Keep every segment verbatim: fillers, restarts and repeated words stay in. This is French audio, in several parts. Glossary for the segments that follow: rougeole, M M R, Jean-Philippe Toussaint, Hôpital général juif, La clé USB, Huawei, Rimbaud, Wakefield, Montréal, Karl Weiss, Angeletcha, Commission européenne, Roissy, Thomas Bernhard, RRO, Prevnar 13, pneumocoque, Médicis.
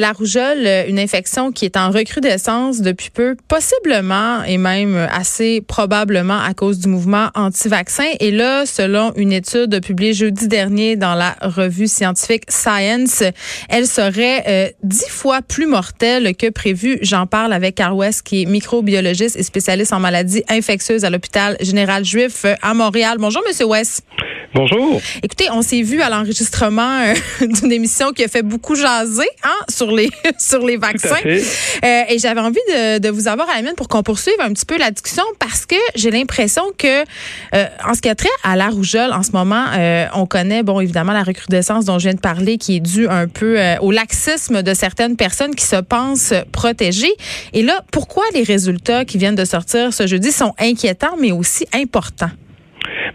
La rougeole, une infection qui est en recrudescence depuis peu, possiblement et même assez probablement à cause du mouvement anti-vaccin. Et là, selon une étude publiée jeudi dernier dans la revue scientifique Science, elle serait euh, dix fois plus mortelle que prévu. J'en parle avec Karl Weiss, qui est microbiologiste et spécialiste en maladies infectieuses à l'Hôpital général juif à Montréal. Bonjour, Monsieur Weiss. Bonjour. Écoutez, on s'est vu à l'enregistrement euh, d'une émission qui a fait beaucoup jaser, hein, sur les sur les vaccins. Euh, et j'avais envie de, de vous avoir à la mine pour qu'on poursuive un petit peu la discussion, parce que j'ai l'impression que euh, en ce qui a trait à la rougeole en ce moment, euh, on connaît bon évidemment la recrudescence dont je viens de parler, qui est due un peu euh, au laxisme de certaines personnes qui se pensent protégées. Et là, pourquoi les résultats qui viennent de sortir ce jeudi sont inquiétants, mais aussi importants?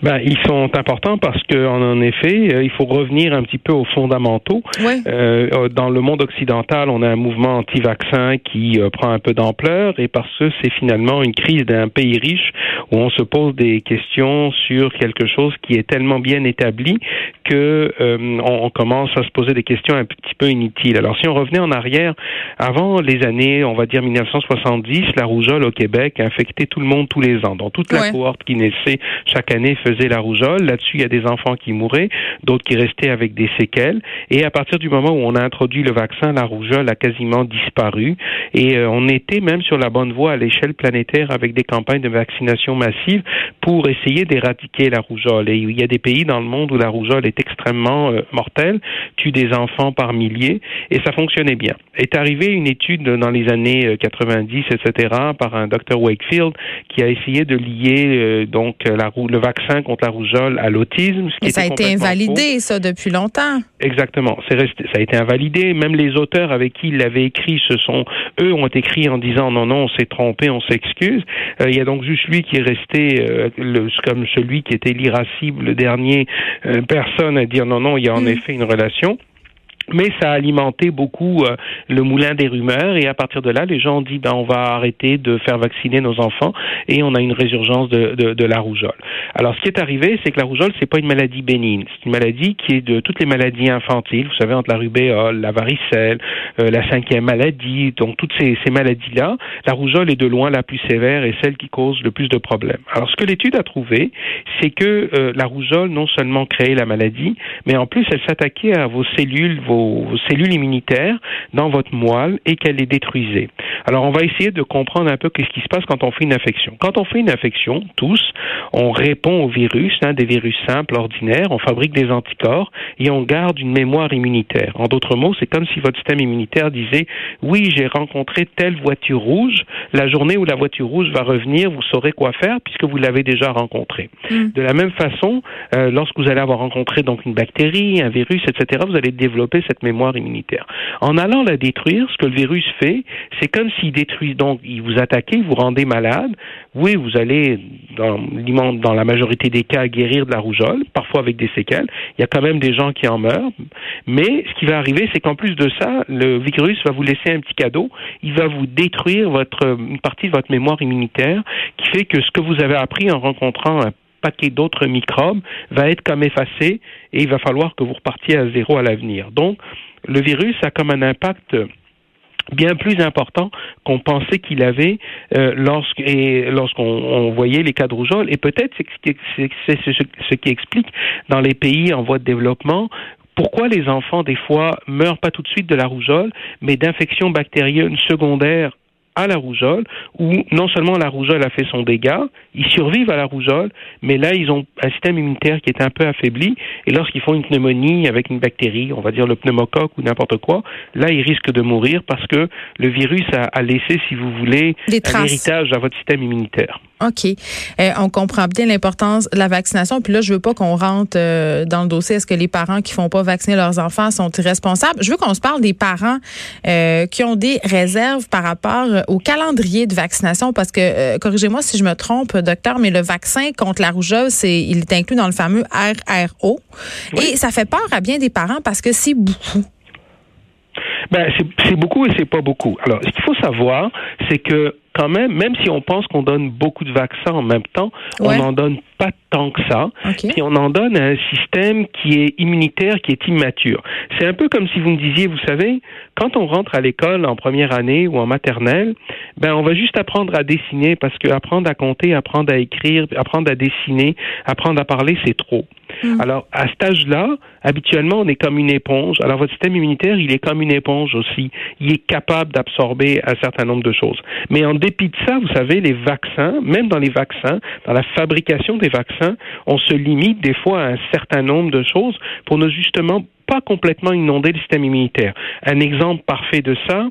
Ben, ils sont importants parce que, en effet, il faut revenir un petit peu aux fondamentaux. Ouais. Euh, dans le monde occidental, on a un mouvement anti-vaccin qui euh, prend un peu d'ampleur, et parce que c'est finalement une crise d'un pays riche où on se pose des questions sur quelque chose qui est tellement bien établi que euh, on, on commence à se poser des questions un petit peu inutiles. Alors, si on revenait en arrière, avant les années, on va dire dix-neuf soixante-dix, la rougeole au Québec infectait tout le monde tous les ans. Donc, toute la ouais. cohorte qui naissait chaque année faisait la rougeole. Là-dessus, il y a des enfants qui mouraient, d'autres qui restaient avec des séquelles. Et à partir du moment où on a introduit le vaccin, la rougeole a quasiment disparu. Et euh, on était même sur la bonne voie à l'échelle planétaire avec des campagnes de vaccination massive pour essayer d'éradiquer la rougeole. Et il y a des pays dans le monde où la rougeole est extrêmement euh, mortelle, tue des enfants par milliers, et ça fonctionnait bien. Est arrivée une étude dans les années quatre-vingt-dix, et cetera, par un docteur Wakefield, qui a essayé de lier euh, donc la, le vaccin contre la rougeole à l'autisme. Ce qui Mais ça a été invalidé, faux. ça, depuis longtemps. Exactement. C'est resté, ça a été invalidé. Même les auteurs avec qui il l'avait écrit, ce sont, eux ont écrit en disant non, non, on s'est trompé, on s'excuse. Euh, il y a donc juste lui qui est resté euh, le, comme celui qui était l'irascible, le dernier euh, personne à dire non, non, il y a en mmh. effet une relation. Mais ça a alimenté beaucoup euh, le moulin des rumeurs, et à partir de là, les gens ont dit ben, on va arrêter de faire vacciner nos enfants, et on a une résurgence de, de, de la rougeole. Alors, ce qui est arrivé, c'est que la rougeole, c'est pas une maladie bénigne. C'est une maladie qui est de toutes les maladies infantiles, vous savez, entre la rubéole, la varicelle, euh, la cinquième maladie, donc toutes ces, ces maladies-là. La rougeole est de loin la plus sévère et celle qui cause le plus de problèmes. Alors, ce que l'étude a trouvé, c'est que euh, la rougeole non seulement créait la maladie, mais en plus, elle s'attaquait à vos cellules, vos vos cellules immunitaires dans votre moelle, et qu'elle les détruisait. Alors, on va essayer de comprendre un peu qu'est-ce qui se passe quand on fait une infection. Quand on fait une infection, tous, on répond au virus, hein, des virus simples, ordinaires, on fabrique des anticorps et on garde une mémoire immunitaire. En d'autres mots, c'est comme si votre système immunitaire disait « Oui, j'ai rencontré telle voiture rouge. La journée où la voiture rouge va revenir, vous saurez quoi faire puisque vous l'avez déjà rencontrée. Mm. » De la même façon, euh, lorsque vous allez avoir rencontré donc une bactérie, un virus, et cetera, vous allez développer cette mémoire immunitaire. En allant la détruire, ce que le virus fait, c'est comme s'il détruit, donc il vous attaque, il vous rendait malade. Oui, vous allez, dans, dans la majorité des cas, guérir de la rougeole, parfois avec des séquelles. Il y a quand même des gens qui en meurent. Mais ce qui va arriver, c'est qu'en plus de ça, le virus va vous laisser un petit cadeau. Il va vous détruire votre, une partie de votre mémoire immunitaire, qui fait que ce que vous avez appris en rencontrant un paquet d'autres microbes va être comme effacé, et il va falloir que vous repartiez à zéro à l'avenir. Donc, le virus a comme un impact bien plus important qu'on pensait qu'il avait euh, lorsque, et lorsqu'on on voyait les cas de rougeole. Et peut-être c'est, c'est, c'est, c'est ce, ce qui explique dans les pays en voie de développement pourquoi les enfants, des fois, meurent pas tout de suite de la rougeole, mais d'infections bactériennes secondaires à la rougeole, où non seulement la rougeole a fait son dégât, ils survivent à la rougeole, mais là, ils ont un système immunitaire qui est un peu affaibli, et lorsqu'ils font une pneumonie avec une bactérie, on va dire le pneumocoque ou n'importe quoi, là, ils risquent de mourir parce que le virus a, a laissé, si vous voulez, un héritage à votre système immunitaire. OK. Euh, on comprend bien l'importance de la vaccination. Puis là, je veux pas qu'on rentre euh, dans le dossier. Est-ce que les parents qui font pas vacciner leurs enfants sont irresponsables? Je veux qu'on se parle des parents euh, qui ont des réserves par rapport au calendrier de vaccination. Parce que, euh, corrigez-moi si je me trompe, docteur, mais le vaccin contre la rougeole, c'est, il est inclus dans le fameux R R O. Oui. Et ça fait peur à bien des parents parce que c'est beaucoup. Ben, c'est, c'est beaucoup et c'est pas beaucoup. Alors, ce qu'il faut savoir, c'est que quand même, même si on pense qu'on donne beaucoup de vaccins en même temps, ouais. on n'en donne pas tant que ça. Okay. Puis on en donne à un système qui est immunitaire, qui est immature. C'est un peu comme si vous me disiez, vous savez, quand on rentre à l'école en première année ou en maternelle, ben on va juste apprendre à dessiner parce que apprendre à compter, apprendre à écrire, apprendre à dessiner, apprendre à parler, c'est trop. Mmh. Alors, à cet âge-là, habituellement, on est comme une éponge. Alors, votre système immunitaire, il est comme une éponge aussi. Il est capable d'absorber un certain nombre de choses. Mais en dépit de ça, vous savez, les vaccins, même dans les vaccins, dans la fabrication des vaccins, on se limite des fois à un certain nombre de choses pour ne justement pas complètement inonder le système immunitaire. Un exemple parfait de ça,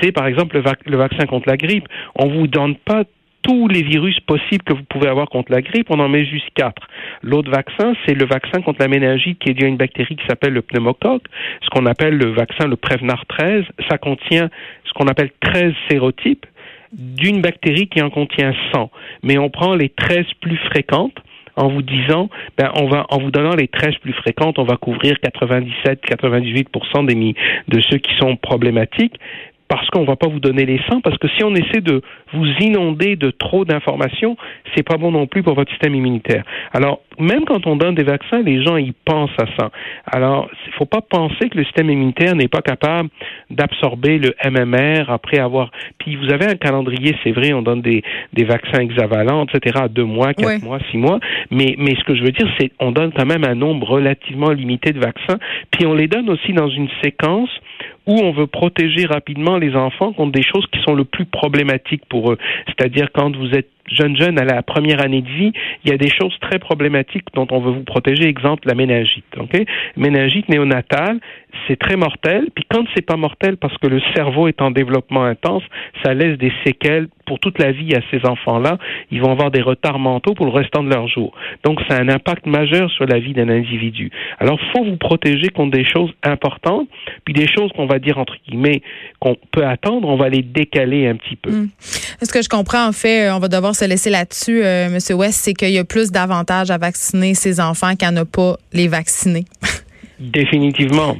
c'est par exemple le, vac- le vaccin contre la grippe. On vous donne pas tous les virus possibles que vous pouvez avoir contre la grippe, on en met juste quatre. L'autre vaccin, c'est le vaccin contre la méningite qui est dû à une bactérie qui s'appelle le pneumocoque, ce qu'on appelle le vaccin, le Prevnar treize. Ça contient ce qu'on appelle treize sérotypes d'une bactérie qui en contient cent. Mais on prend les treize plus fréquentes en vous disant, ben, on va, en vous donnant les treize plus fréquentes, on va couvrir quatre-vingt-dix-sept à quatre-vingt-dix-huit pour cent des mi- de ceux qui sont problématiques. Parce qu'on ne va pas vous donner les cent, parce que si on essaie de vous inonder de trop d'informations, c'est pas bon non plus pour votre système immunitaire. Alors, même quand on donne des vaccins, les gens y pensent à ça. Alors, il ne faut pas penser que le système immunitaire n'est pas capable d'absorber le M M R après avoir... Puis vous avez un calendrier, c'est vrai, on donne des, des vaccins hexavalents, et cetera, à deux mois, quatre oui. mois, six mois. Mais, mais ce que je veux dire, c'est qu'on donne quand même un nombre relativement limité de vaccins. Puis on les donne aussi dans une séquence où on veut protéger rapidement les enfants contre des choses qui sont le plus problématiques pour eux. C'est-à-dire quand vous êtes jeune, jeune, à la première année de vie, il y a des choses très problématiques dont on veut vous protéger. Exemple, la méningite. Ok, méningite néonatale, c'est très mortel. Puis quand c'est pas mortel, parce que le cerveau est en développement intense, ça laisse des séquelles pour toute la vie à ces enfants-là. Ils vont avoir des retards mentaux pour le restant de leur jour. Donc, ça a un impact majeur sur la vie d'un individu. Alors, faut vous protéger contre des choses importantes, puis des choses qu'on va dire, entre guillemets, qu'on peut attendre, on va les décaler un petit peu. Mmh. Ce que je comprends, en fait, on va devoir se laisser là-dessus, euh, M. West, c'est qu'il y a plus d'avantages à vacciner ses enfants qu'à ne pas les vacciner. Définitivement.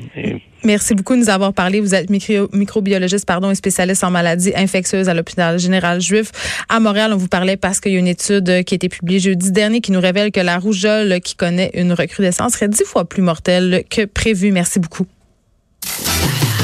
Merci beaucoup de nous avoir parlé. Vous êtes micro- microbiologiste pardon, et spécialiste en maladies infectieuses à l'Hôpital général juif à Montréal. On vous parlait parce qu'il y a une étude qui a été publiée jeudi dernier qui nous révèle que la rougeole, qui connaît une recrudescence, serait dix fois plus mortelle que prévu. Merci beaucoup.